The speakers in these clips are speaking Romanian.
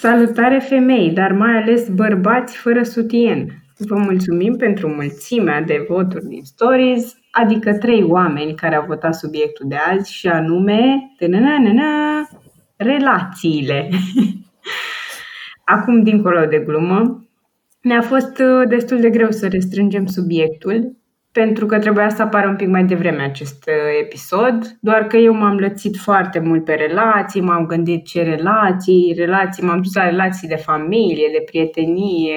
Salutare femei, dar mai ales bărbați fără sutien! Vă mulțumim pentru mulțimea de voturi din stories, adică 3 oameni care au votat subiectul de azi și anume relațiile. Acum, dincolo de glumă, ne-a fost destul de greu să restrângem subiectul, pentru că trebuia să apară un pic mai devreme acest episod, doar că eu m-am lățit foarte mult pe relații, m-am gândit ce relații, m-am dus la relații de familie, de prietenie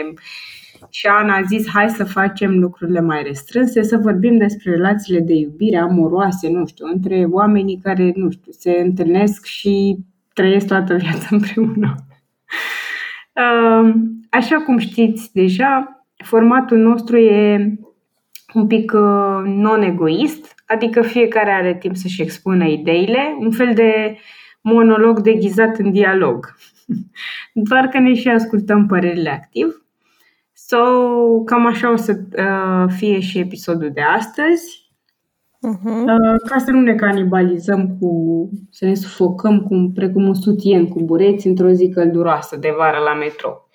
și Ana a zis hai să facem lucrurile mai restrânse, să vorbim despre relațiile de iubire amoroase, între oamenii care, se întâlnesc și trăiesc toată viața împreună. Așa cum știți deja, formatul nostru e un pic non-egoist, adică fiecare are timp să-și expună ideile, un fel de monolog deghizat în dialog. Doar că ne și ascultăm părerile activ. So, cam așa o să fie și episodul de astăzi. Ca să nu ne canibalizăm să ne sufocăm precum un sutien cu bureți într-o zi călduroasă de vară la metro.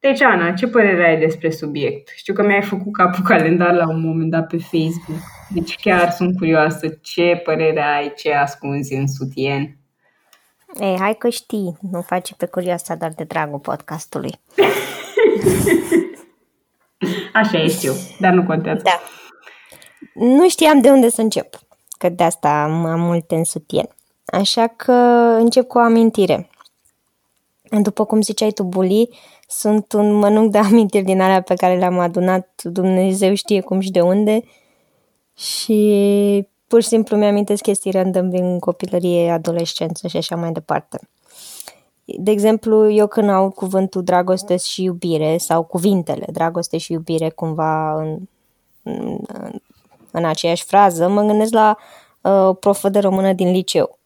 Deci, Ana, ce părere ai despre subiect? Știu că mi-ai făcut capul calendar la un moment dat pe Facebook. Deci chiar sunt curioasă ce părere ai, ce ascunzi în sutien. Ei, hai că știi, nu face pe curioasa doar de dragul podcastului. Așa e, știu, dar nu contează. Da. Nu știam de unde să încep, că de asta am multe în sutien. Așa că încep cu o amintire. După cum ziceai tu, Buli, sunt un mănânc de amintiri din alea pe care le-am adunat, Dumnezeu știe cum și de unde, și pur și simplu mi-amintesc chestii random din copilărie, adolescență și așa mai departe. De exemplu, eu când aud cuvântul dragoste și iubire sau cuvintele dragoste și iubire cumva în aceeași frază, mă gândesc la profă de română din liceu.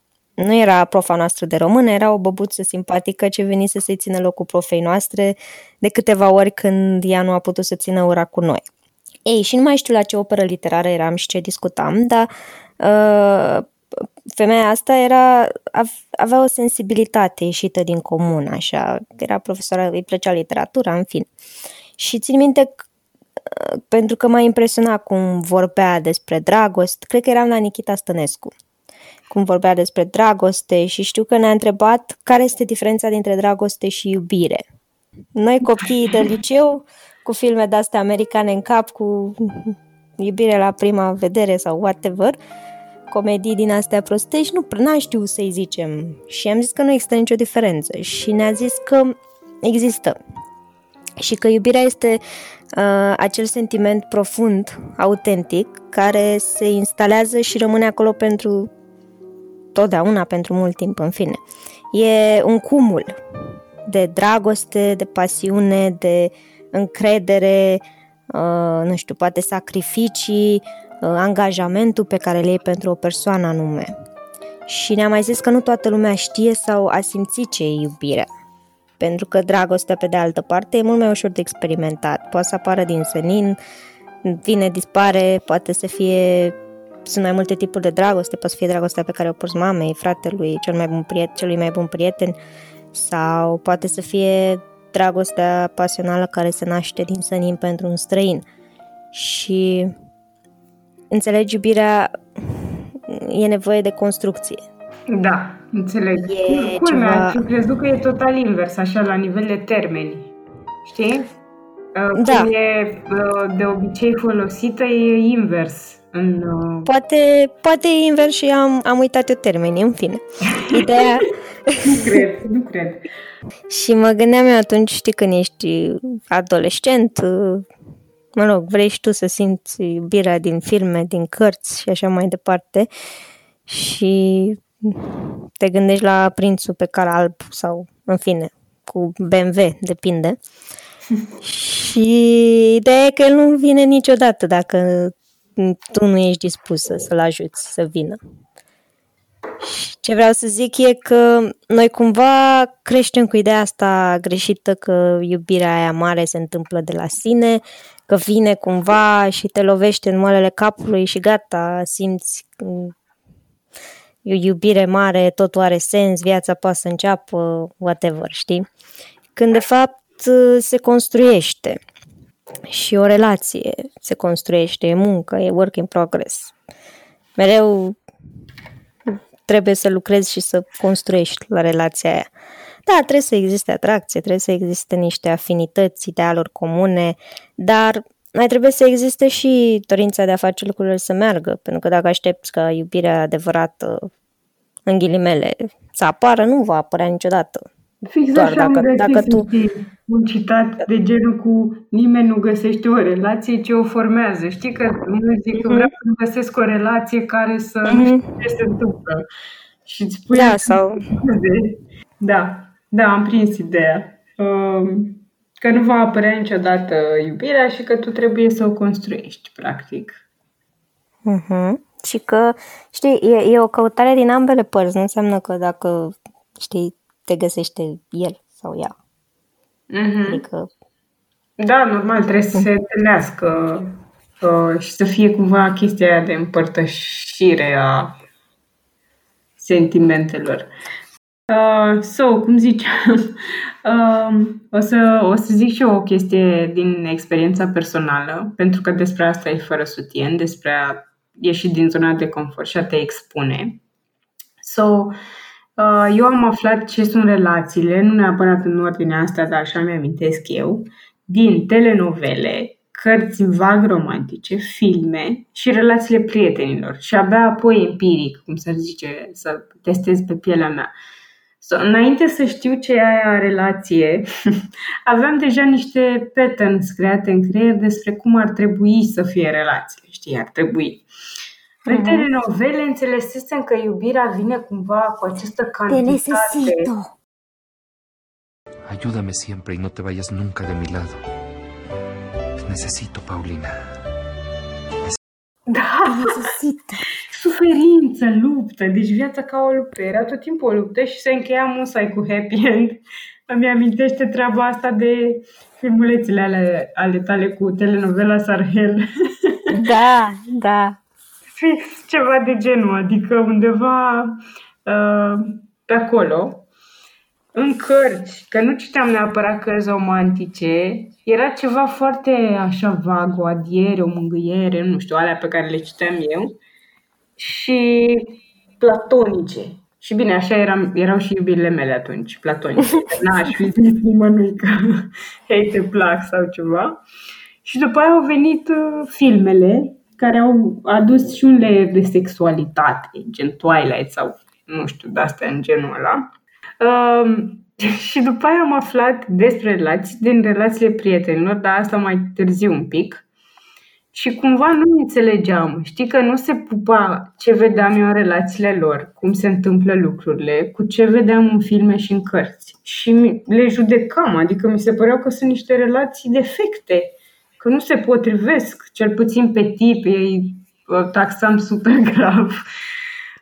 Nu era profa noastră de română, era o băbuță simpatică ce venise să-i țină locul profei noastre de câteva ori când ea nu a putut să țină ora cu noi. Ei, și nu mai știu la ce operă literară eram și ce discutam, dar femeia asta avea o sensibilitate ieșită din comun, așa, era profesoară, îi plăcea literatura, în fin. Și țin minte, pentru că m-a impresionat cum vorbea despre dragoste, cred că eram la Nichita Stănescu. Cum vorbea despre dragoste și știu că ne-a întrebat care este diferența dintre dragoste și iubire. Noi, copiii de liceu, cu filme de-astea americane în cap, cu iubire la prima vedere sau whatever, comedii din astea prostești, n-am știut să-i zicem. Și am zis că nu există nicio diferență și ne-a zis că există. Și că iubirea este acel sentiment profund, autentic, care se instalează și rămâne acolo pentru totdeauna, pentru mult timp, în fine. E un cumul de dragoste, de pasiune, de încredere, poate sacrificii, angajamentul pe care le iei pentru o persoană anume. Și ne-a mai zis că nu toată lumea știe sau a simțit ce e iubirea. Pentru că dragostea, pe de altă parte, e mult mai ușor de experimentat. Poate să apară din senin, vine, dispare, poate să fie... Sunt mai multe tipuri de dragoste, poate să fie dragostea pe care o porți mamei, fratelui, celui mai bun prieten, sau poate să fie dragostea pasională care se naște din sănin pentru un străin. Și înțelegi, iubirea e nevoie de construcție. Da, înțeleg. Culmea, am crezut că e total invers, așa, la nivel de termeni. Știi? Da. Cum e de obicei folosită, e invers. No. Poate e invers și am uitat eu termenii, în fine. Ideea... Nu cred. Și mă gândeam eu atunci, știi, când ești adolescent, vrei și tu să simți iubirea din filme, din cărți și așa mai departe și te gândești la Prințul pe Cal Alb sau, în fine, cu BMW, depinde. Și ideea e că el nu vine niciodată dacă tu nu ești dispusă să-l ajuți să vină. Ce vreau să zic e că noi cumva creștem cu ideea asta greșită că iubirea aia mare se întâmplă de la sine, că vine cumva și te lovește în moalele capului și gata, simți iubire mare, totul are sens, viața poate să înceapă, whatever, știi? când de fapt se construiește și o relație se construiește, e muncă, e work in progress. Mereu trebuie să lucrezi și să construiești la relația aia. Da, trebuie să existe atracție, trebuie să existe niște afinități, idealuri comune, dar mai trebuie să existe și dorința de a face lucrurile să meargă, pentru că dacă aștepți ca iubirea adevărată, în ghilimele, să apară, nu va apărea niciodată. Fix doar așa dacă tu... un citat de genul cu nimeni nu găsește o relație ce o formează. Știi că nu zic că vreau să găsesc o relație care să nu știu ce se întâmplă. Și îți spui... Da, sau... da, am prins ideea. Că nu va apărea niciodată iubirea și că tu trebuie să o construiești, practic. Și că, știi, e o căutare din ambele părți. Nu înseamnă că dacă, știi, te găsește el sau ea. Adică... Da, normal, trebuie să se întâlnească și să fie cumva chestia aia de împărtășire a sentimentelor. Cum ziceam, o să zic și eu o chestie din experiența personală, pentru că despre asta e fără sutien, despre a ieși din zona de confort și a te expune. Eu am aflat ce sunt relațiile, nu neapărat în ordinea asta, dar așa mi-amintesc eu, din telenovele, cărți vag romantice, filme și relațiile prietenilor. Și abia apoi empiric, cum să zice, să testez pe pielea mea. Înainte să știu ce e aia relație, aveam deja niște patterns create în creier despre cum ar trebui să fie relațiile. Știi, ar trebui. În telenovele înțelesesem că iubirea vine cumva cu această cantitate. Ayúdame siempre y no te vayas nunca de mi lado. Necesito, Paulina. Da, necesito. Suferință, luptă, deci viața ca o luptă. Era tot timpul o luptă și se încheia musai cu happy end. Îmi amintește treaba asta de filmulețele ale tale cu telenovela Sarhel. Da. Fix ceva de genul, adică undeva pe acolo, în cărți, că nu citeam neapărat cărți romantice, era ceva foarte așa vag, o adiere, o mângâiere, nu știu, alea pe care le citeam eu, și platonice. Și bine, așa erau și iubirile mele atunci, platonice. N-aș fi zis nimănui că hei, te plac sau ceva. Și după aia au venit filmele, care au adus și un layer de sexualitate, gen Twilight sau nu știu, de-astea în genul ăla. Și după aia am aflat despre relații, din relațiile prietenilor, dar asta mai târziu un pic. Și cumva nu înțelegeam, știi, că nu se pupa ce vedeam eu în relațiile lor, cum se întâmplă lucrurile, cu ce vedeam în filme și în cărți. Și le judecam, adică mi se păreau că sunt niște relații defecte, că nu se potrivesc, cel puțin pe tip, ei taxam super grav.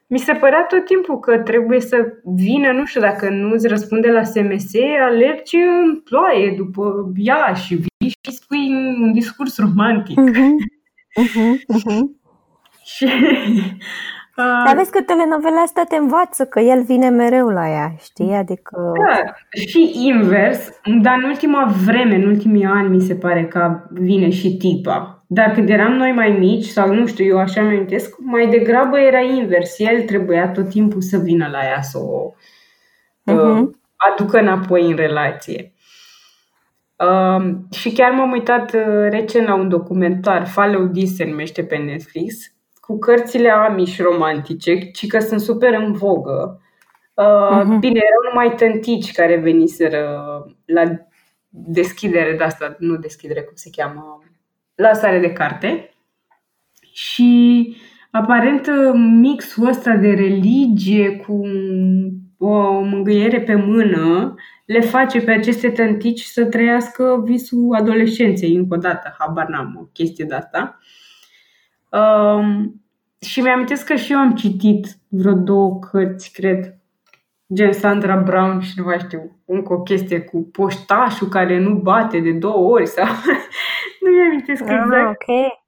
Mi se părea tot timpul că trebuie să vină, nu știu, dacă nu îți răspunde la SMS, alergi în ploaie după ea și vii și spui un discurs romantic. Și... Dar vezi că telenovela asta te învață, că el vine mereu la ea, știi? Adică... Da, și invers, dar în ultima vreme, în ultimii ani, mi se pare că vine și tipa. Dar când eram noi mai mici, sau nu știu, eu așa mi-amintesc, mai degrabă era invers. El trebuia tot timpul să vină la ea, să o aducă înapoi în relație. Și chiar m-am uitat recent la un documentar, Follow This se numește, pe Netflix, cu cărțile amish romantice, ci că sunt super în vogă. Bine, erau numai tântici care veniseră la deschidere de asta, nu deschidere, cum se cheamă, lansare de carte. Și aparent mixul ăsta de religie cu o mângâiere pe mână le face pe aceste tântici să trăiască visul adolescenței încă o dată. Habar n-am o chestie de asta. Și mi-amintesc că și eu am citit vreo 2 cărți, cred, gen Sandra Brown și nu mai știu, încă o chestie cu poștașul care nu bate de 2 ori sau... Nu mi-amintesc exact. Okay.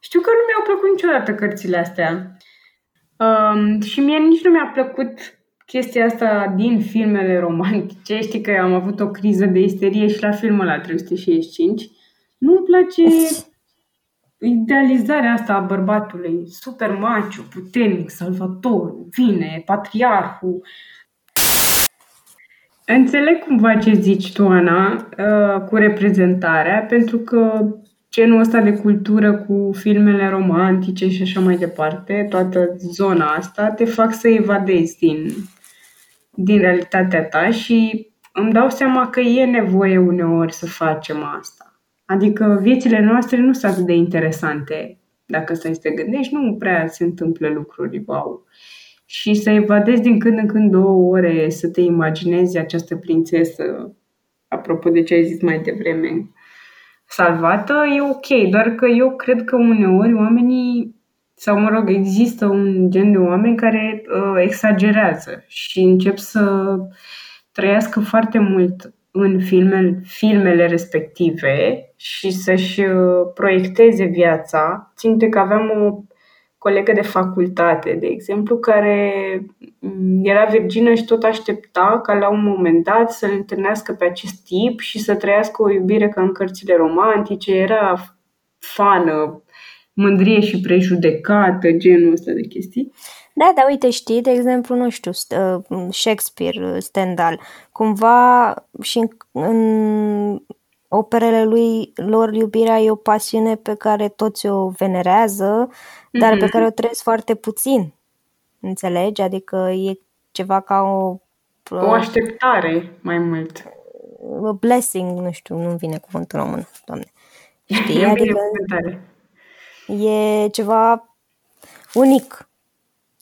Știu că nu mi-au plăcut niciodată cărțile astea. Și mie nici nu mi-a plăcut chestia asta din filmele romantice, știi că am avut o criză de isterie și la filmul la 365, nu-mi place idealizarea asta a bărbatului, super macho, puternic, salvator, vine, patriarhul. Înțeleg cumva ce zici tu, Ana, cu reprezentarea, pentru că genul ăsta de cultură cu filmele romantice și așa mai departe, toată zona asta, te fac să evadezi din realitatea ta și îmi dau seama că e nevoie uneori să facem asta. Adică viețile noastre nu sunt atât de interesante. Dacă stai să te gândești, nu prea se întâmplă lucruri, wow. Și să evadezi din când în când 2 ore, să te imaginezi această prințesă, apropo de ce ai zis mai devreme, salvată, e ok, doar că eu cred că uneori oamenii, sau mă rog, există un gen de oameni care exagerează și încep să trăiască foarte mult în filmele respective și să-și proiecteze viața. Țin minte că aveam o colegă de facultate, de exemplu, care era virgină și tot aștepta ca la un moment dat să-l întâlnească pe acest tip și să trăiască o iubire ca în cărțile romantice, era fană, mândrie și prejudecată, genul ăsta de chestii. Da, dar uite, știi, de exemplu, nu știu, Shakespeare, Stendhal, cumva și în operele lor, iubirea e o pasiune pe care toți o venerează, dar pe care o trăiesc foarte puțin. Înțelegi? Adică e ceva ca o așteptare mai mult. A blessing, nu știu, nu-mi vine cuvântul român, Doamne. Știi? Adică e ceva unic,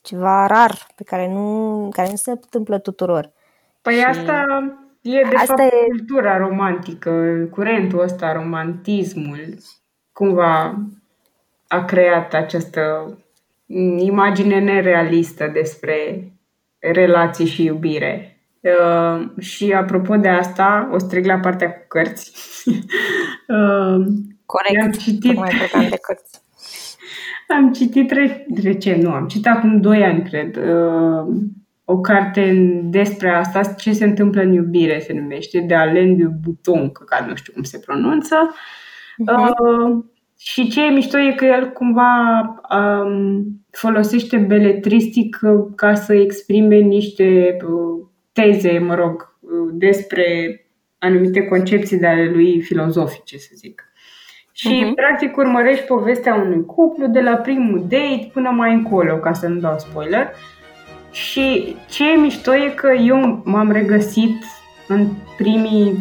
ceva rar, pe care nu se întâmplă tuturor. Păi și asta e de asta fapt cultura romantică, curentul ăsta, romantismul, cumva a creat această imagine nerealistă despre relații și iubire. Și apropo de asta, o strig la partea cu cărți. Corect, am citit acum 2 ani, cred, o carte despre asta, ce se întâmplă în iubire, se numește, de Alain de Buton, că nu știu cum se pronunță. Și ce e mișto e că el cumva folosește beletristic ca să exprime niște teze, mă rog, despre anumite concepții de ale lui filozofice, să zic. Și practic urmărești povestea unui cuplu de la primul date până mai încolo, ca să nu dau spoiler. Și ce e mișto e că eu m-am regăsit în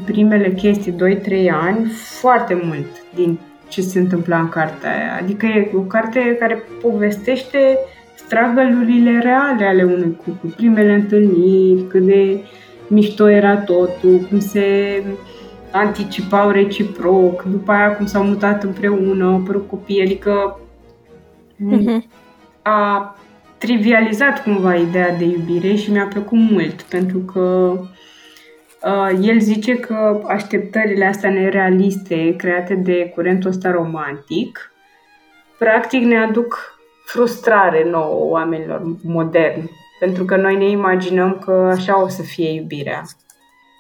primele chestii, 2-3 ani, foarte mult din ce se întâmpla în cartea aia. Adică e o carte care povestește struggle-urile reale ale unui cuplu, primele întâlniri, cât de mișto era totul, cum se anticipau reciproc, după aia cum s-au mutat împreună, au apărut copii, adică a trivializat cumva ideea de iubire și mi-a plăcut mult, pentru că el zice că așteptările astea nerealiste create de curentul ăsta romantic practic ne aduc frustrare nouă oamenilor moderni, pentru că noi ne imaginăm că așa o să fie iubirea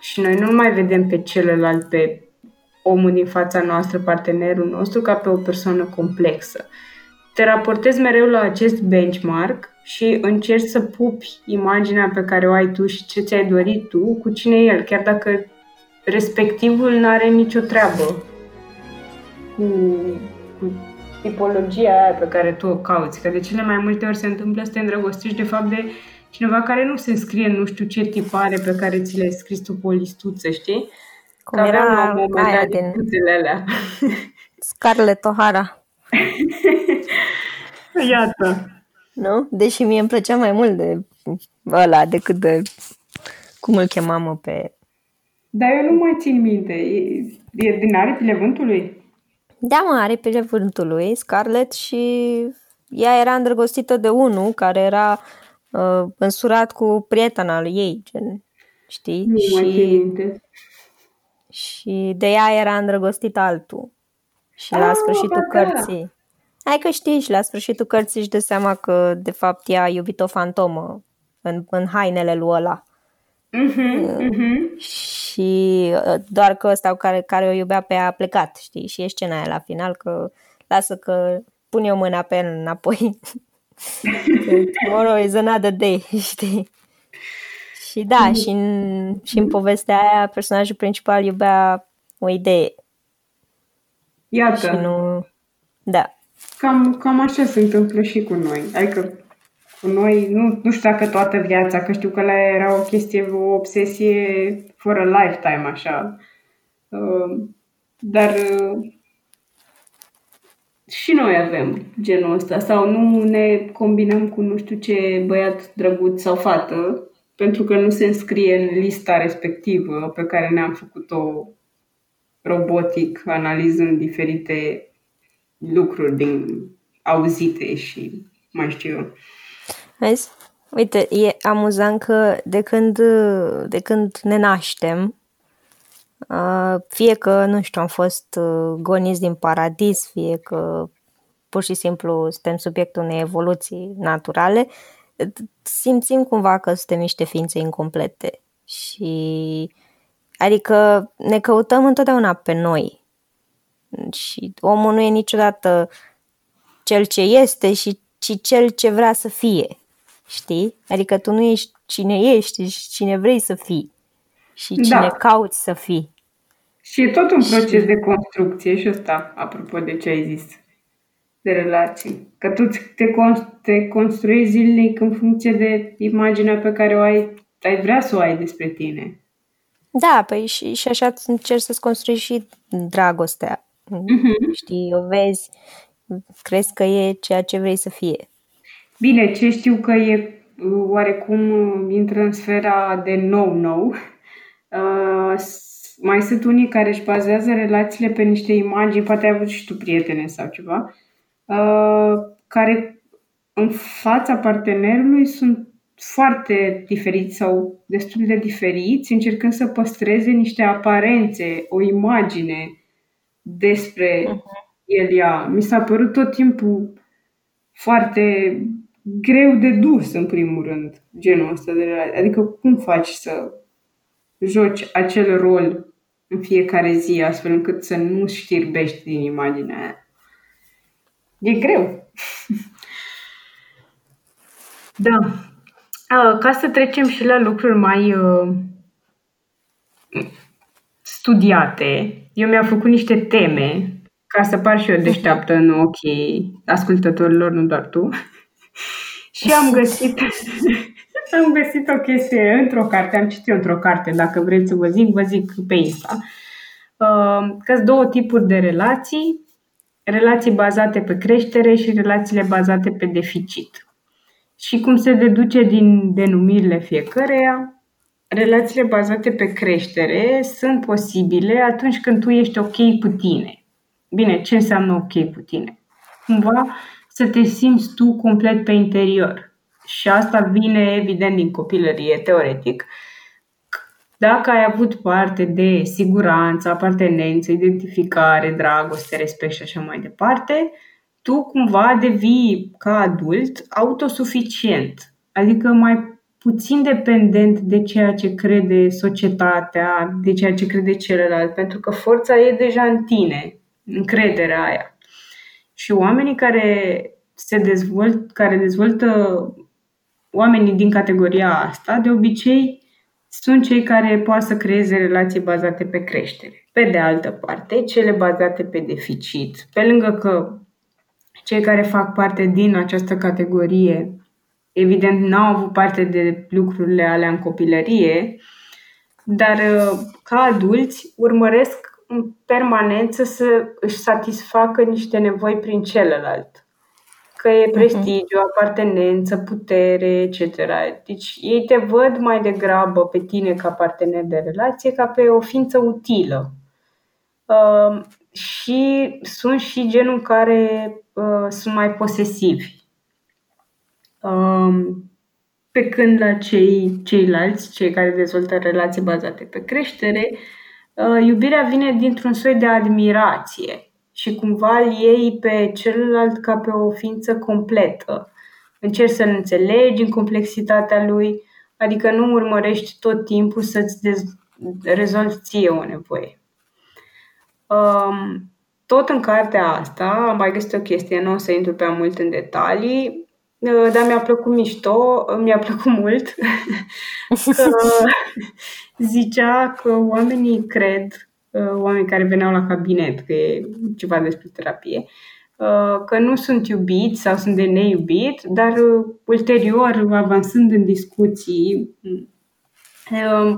și noi nu mai vedem pe celălalt, pe omul din fața noastră, partenerul nostru, ca pe o persoană complexă. Te raportezi mereu la acest benchmark și încerci să pupi imaginea pe care o ai tu și ce ți-ai dorit tu cu cine e el, chiar dacă respectivul n-are nicio treabă cu tipologia aia pe care tu o cauți. Că de cele mai multe ori se întâmplă să te îndrăgostești de fapt de cineva care nu se înscrie nu știu ce tipare pe care ți le-ai scris tu pe o listuță, știi? Cum că era aia din Scarlet O'Hara. Iată. Nu? Deși mie îmi plăcea mai mult de ăla decât de cum îl chemam pe... Dar eu nu mai țin minte. E din Aripile Vântului? Da, mă, Aripile Vântului, Scarlet, și ea era îndrăgostită de unul care era însurat cu prietena lui ei, gen, știi? Nu mai țin minte. Și de ea era îndrăgostit altul. Și la sfârșitul cărții... Hai că știi, și la sfârșitul cărții își dă seama că, de fapt, ea a iubit o fantomă în hainele lui ăla. Și doar că ăsta care o iubea pe ea a plecat, știi? Și e scena aia la final că lasă că pun eu mâna pe el înapoi. Tomorrow is another day, știi? Și da, și în povestea aia personajul principal iubea o idee. Iată. Și nu... Da. Cam așa se întâmplă și cu noi. Adică cu noi, nu știu dacă toată viața, că știu că la ea era o chestie, o obsesie for a lifetime, așa. Dar și noi avem genul ăsta. Sau nu ne combinăm cu nu știu ce băiat drăguț sau fată, pentru că nu se înscrie în lista respectivă pe care ne-am făcut-o robotic, analizând diferite lucruri din auzite și mai știu eu. Vezi? Uite, e amuzant că de când ne naștem, fie că, nu știu, am fost goniți din paradis, fie că pur și simplu suntem subiectul unei evoluții naturale, simțim cumva că suntem niște ființe incomplete și adică ne căutăm întotdeauna pe noi și omul nu e niciodată cel ce este ci cel ce vrea să fie, știi? Adică tu nu ești cine ești, ești cine vrei să fii și cine cauți să fii. Și e tot un proces de construcție și ăsta, apropo de ce ai zis, de relații. Că tu te construiești zilnic în funcție de imaginea pe care o ai vrea să o ai despre tine. Da, păi și așa încerci să-ți construiești și dragostea. Mm-hmm. Știi, o vezi, crezi că e ceea ce vrei să fie. Bine, ce știu că e oarecum intră în sfera de nou. Mai sunt unii care își bazează relațiile pe niște imagini, poate ai avut și tu prietene sau ceva, care în fața partenerului sunt foarte diferiți sau destul de diferiți, încercând să păstreze niște aparențe, o imagine despre el, ea. Mi s-a părut tot timpul foarte greu de dus, în primul rând, genul ăsta de relație. Adică cum faci să joci acel rol în fiecare zi, astfel încât să nu știrbești din imaginea aia. E greu. Da. Ca să trecem și la lucruri mai studiate, eu mi-am făcut niște teme ca să par și eu deșteaptă în ochii ascultătorilor, nu doar tu. Și am găsit o chestie într-o carte, am citit într-o carte, dacă vreți să vă zic pe Insta. Că-s două tipuri de relații. Relații bazate pe creștere și relațiile bazate pe deficit. Și cum se deduce din denumirile fiecăreia, relațiile bazate pe creștere sunt posibile atunci când tu ești ok cu tine. Bine, ce înseamnă ok cu tine? Cumva să te simți tu complet pe interior. Și asta vine evident din copilărie, teoretic. Dacă ai avut parte de siguranță, apartenență, identificare, dragoste, respect și așa mai departe, tu cumva devii, ca adult, autosuficient. Adică mai puțin dependent de ceea ce crede societatea, de ceea ce crede celălalt, pentru că forța e deja în tine, încrederea aia. Și oamenii care dezvoltă oamenii din categoria asta, de obicei, sunt cei care poate să creeze relații bazate pe creștere. Pe de altă parte, cele bazate pe deficit, pe lângă că cei care fac parte din această categorie, evident, n-au avut parte de lucrurile alea în copilărie, dar ca adulți urmăresc în permanență să își satisfacă niște nevoi prin celălalt. Că e prestigiu, apartenență, putere, etc. Deci ei te văd mai degrabă pe tine ca partener de relație ca pe o ființă utilă. Și sunt și genul care sunt mai posesivi. Pe când la ceilalți, cei care dezvoltă relații bazate pe creștere, iubirea vine dintr-un soi de admirație. Și cumva îl iei pe celălalt ca pe o ființă completă. încerci să-l înțelegi în complexitatea lui, adică nu urmărești tot timpul să-ți rezolvi ție o nevoie. Tot în cartea asta, mai găsit o chestie, nu o să intru prea mult în detalii, dar mi-a plăcut mult că zicea că oamenii care veneau la cabinet, că e ceva despre terapie, că nu sunt iubiți sau sunt de neiubit, dar ulterior, avansând în discuții,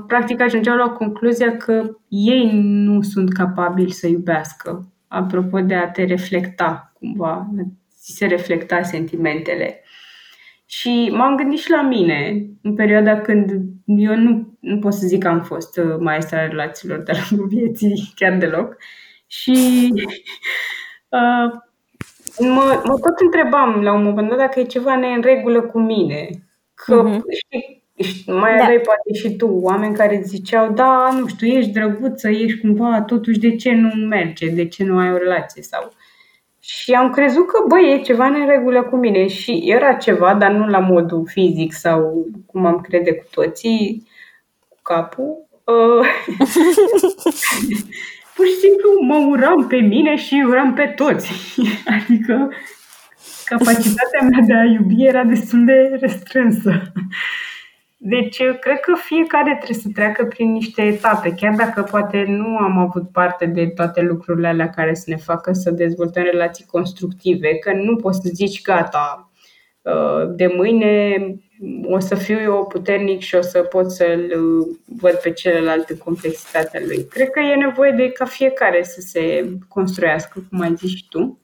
practic ajungeau la concluzia că ei nu sunt capabili să iubească. Apropo de a te reflecta cumva, ți se reflecta sentimentele. Și m-am gândit și la mine, în perioada când eu nu pot să zic că am fost maestra relațiilor de-a lungul vieții, chiar deloc. Și mă tot întrebam la un moment dat dacă e ceva în regulă cu mine. Că și mai aveai poate și tu oameni care ziceau, da, nu știu, ești drăguță, ești cumva, totuși de ce nu merge, de ce nu ai o relație sau... Și am crezut că, băi, e ceva în regulă cu mine și era ceva, dar nu la modul fizic sau cum am crede cu toții, cu capul. Pur și simplu mă uram pe mine și uram pe toți. Adică capacitatea mea de a iubi era destul de restrânsă. Deci cred că fiecare trebuie să treacă prin niște etape, chiar dacă poate nu am avut parte de toate lucrurile alea care să ne facă să dezvoltăm relații constructive, că nu poți să zici gata, de mâine o să fiu eu puternic și o să pot să-l văd pe celălalt în complexitatea lui. Cred că e nevoie de ca fiecare să se construiască, cum ai zis și tu,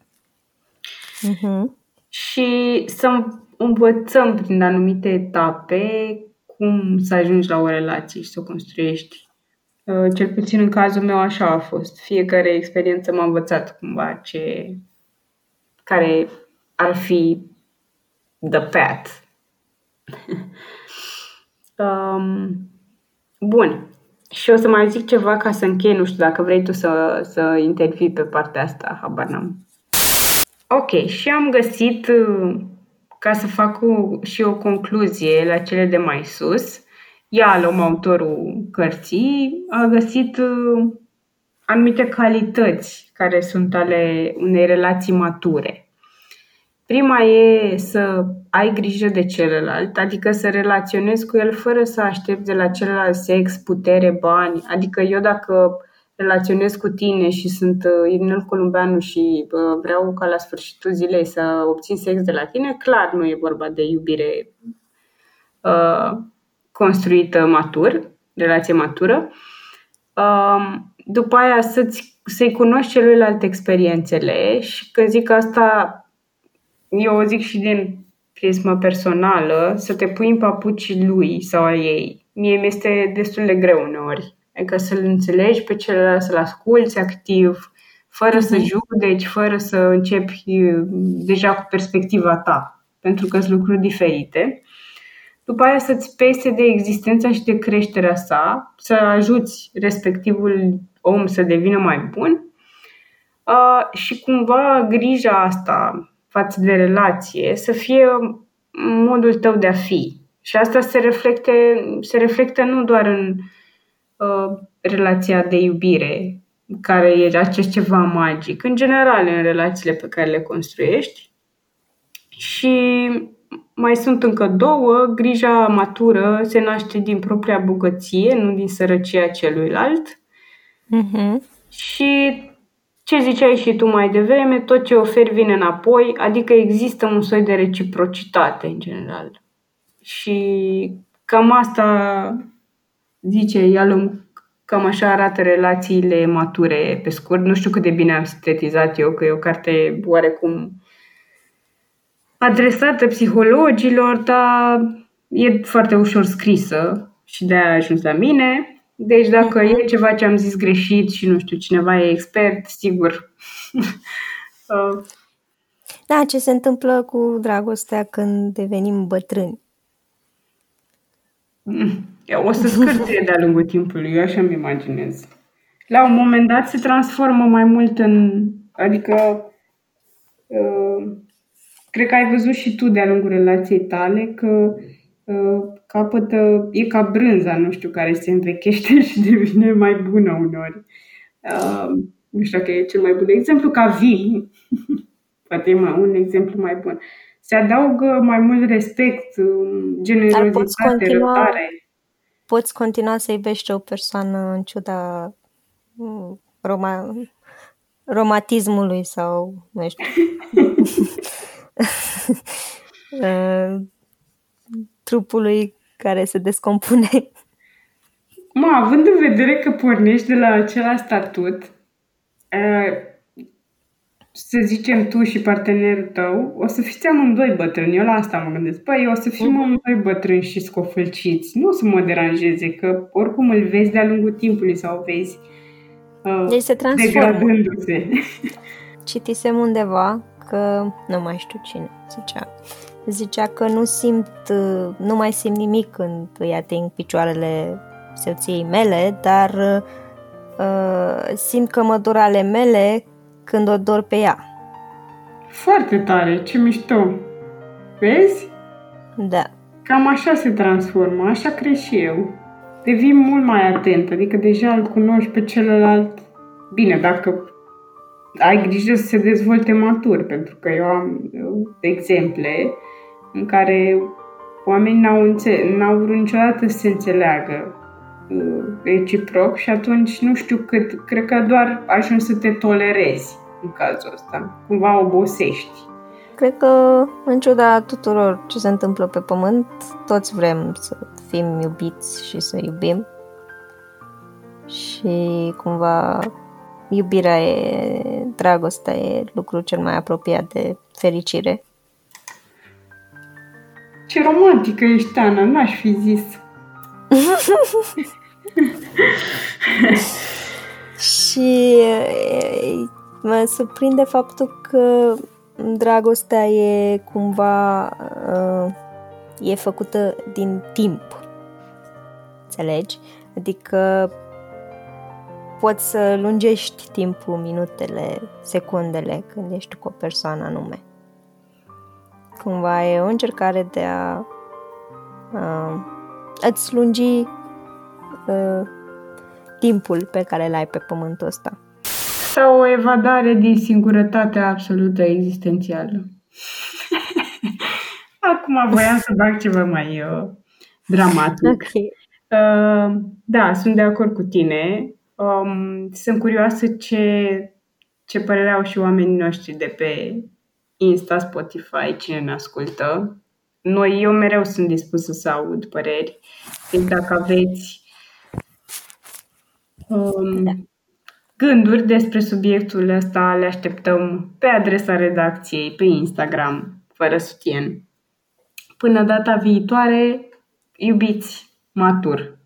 și să învățăm prin anumite etape cum să ajungi la o relație și să o construiești. Cel puțin în cazul meu așa a fost. Fiecare experiență m-a învățat cumva care ar fi the path. Bun. Și o să mai zic ceva ca să închei. Nu știu dacă vrei tu să intervii pe partea asta. Habar n-am. Ok. Și am găsit... ca să fac și o concluzie la cele de mai sus, Ialom, autorul cărții, a găsit anumite calități care sunt ale unei relații mature. Prima e să ai grijă de celălalt, adică să relaționezi cu el fără să aștepți de la celălalt sex, putere, bani. Adică eu dacă relaționez cu tine și sunt Irinul Columbeanu și vreau ca la sfârșitul zilei să obțin sex de la tine, clar nu e vorba de iubire construită matur, relație matură. După aia să-i cunoști celelalte experiențele și când zic asta, eu o zic și din prismă personală, să te pui în papucii lui sau a ei. Mie mi-este destul de greu uneori. Adică să-l înțelegi pe celălalt, să-l asculți activ, fără să judeci, fără să începi deja cu perspectiva ta, pentru că sunt lucruri diferite. După aia să-ți pese de existența și de creșterea sa, să ajuți respectivul om să devină mai bun și cumva grija asta față de relație să fie modul tău de a fi. Și asta se reflectă nu doar în relația de iubire, care e acest ceva magic, în general în relațiile pe care le construiești. Și mai sunt încă două. Grija matură se naște din propria bogăție, nu din sărăcia celuilalt. Și ce ziceai și tu mai devreme, tot ce oferi vine înapoi, adică există un soi de reciprocitate în general. Și cam asta... zice Ialom, cam așa arată relațiile mature, pe scurt. Nu știu cât de bine am sintetizat eu, că e o carte oarecum adresată psihologilor, dar e foarte ușor scrisă și de-aia a ajuns la mine. Deci dacă e ceva ce am zis greșit și nu știu, cineva e expert, sigur. Da, ce se întâmplă cu dragostea când devenim bătrâni? O să scârție de-a lungul timpului, eu așa îmi imaginez. La un moment dat se transformă mai mult în... Adică Cred că ai văzut și tu de-a lungul relației tale că capătă, e ca brânza, nu știu, care se învechește și devine mai bună uneori. Nu știu dacă e cel mai bun exemplu, ca vii, poate e un exemplu mai bun. Se adaugă mai mult respect, generozitate, răbdare. Poți continua să iubești o persoană în ciuda romantismului sau, nu știu, trupului care se descompune. Având în vedere că pornești de la același statut, să zicem tu și partenerul tău, o să fiți amândoi bătrâni. Eu la asta mă gândesc. Eu o să fim amândoi bătrâni și scofălciți. Nu o să mă deranjeze, că oricum îl vezi de-a lungul timpului sau vezi degradându-se. Citisem undeva că, nu mai știu cine, zicea că nu mai simt nimic când îi ating picioarele soției mele, dar simt că mă dor ale mele când o dor pe ea. Foarte tare, ce mișto! Vezi? Da. Cam așa se transformă, așa cred și eu. Devii mult mai atent, adică deja îl cunoști pe celălalt. Bine, dacă ai grijă să se dezvolte matur, pentru că eu am exemple în care oamenii n-au vrut niciodată să se înțeleagă reciproc și atunci nu știu cât, cred că doar ajungi să te tolerezi în cazul ăsta, cumva obosești. Cred că în ciuda tuturor ce se întâmplă pe pământ, toți vrem să fim iubiți și să iubim și cumva iubirea e, dragostea e lucrul cel mai apropiat de fericire. Ce romantică ești, Ana, n-aș fi zis. Și mă surprinde faptul că dragostea e cumva e făcută din timp. Înțelegi? Adică poți să lungești timpul, minutele, secundele când ești cu o persoană anume. Cumva e o încercare de a îți lungi timpul pe care l-ai pe pământul ăsta. Sau o evadare din singurătatea absolută existențială. Acum voiam să fac ceva mai dramatic. Okay. Da, sunt de acord cu tine. Sunt curioasă ce părere au și oamenii noștri de pe Insta, Spotify, cine ne ascultă. Eu mereu sunt dispusă să aud păreri. Deci dacă aveți gânduri despre subiectul ăsta, le așteptăm pe adresa redacției, pe Instagram, fără sutien. Până data viitoare, iubiți matur!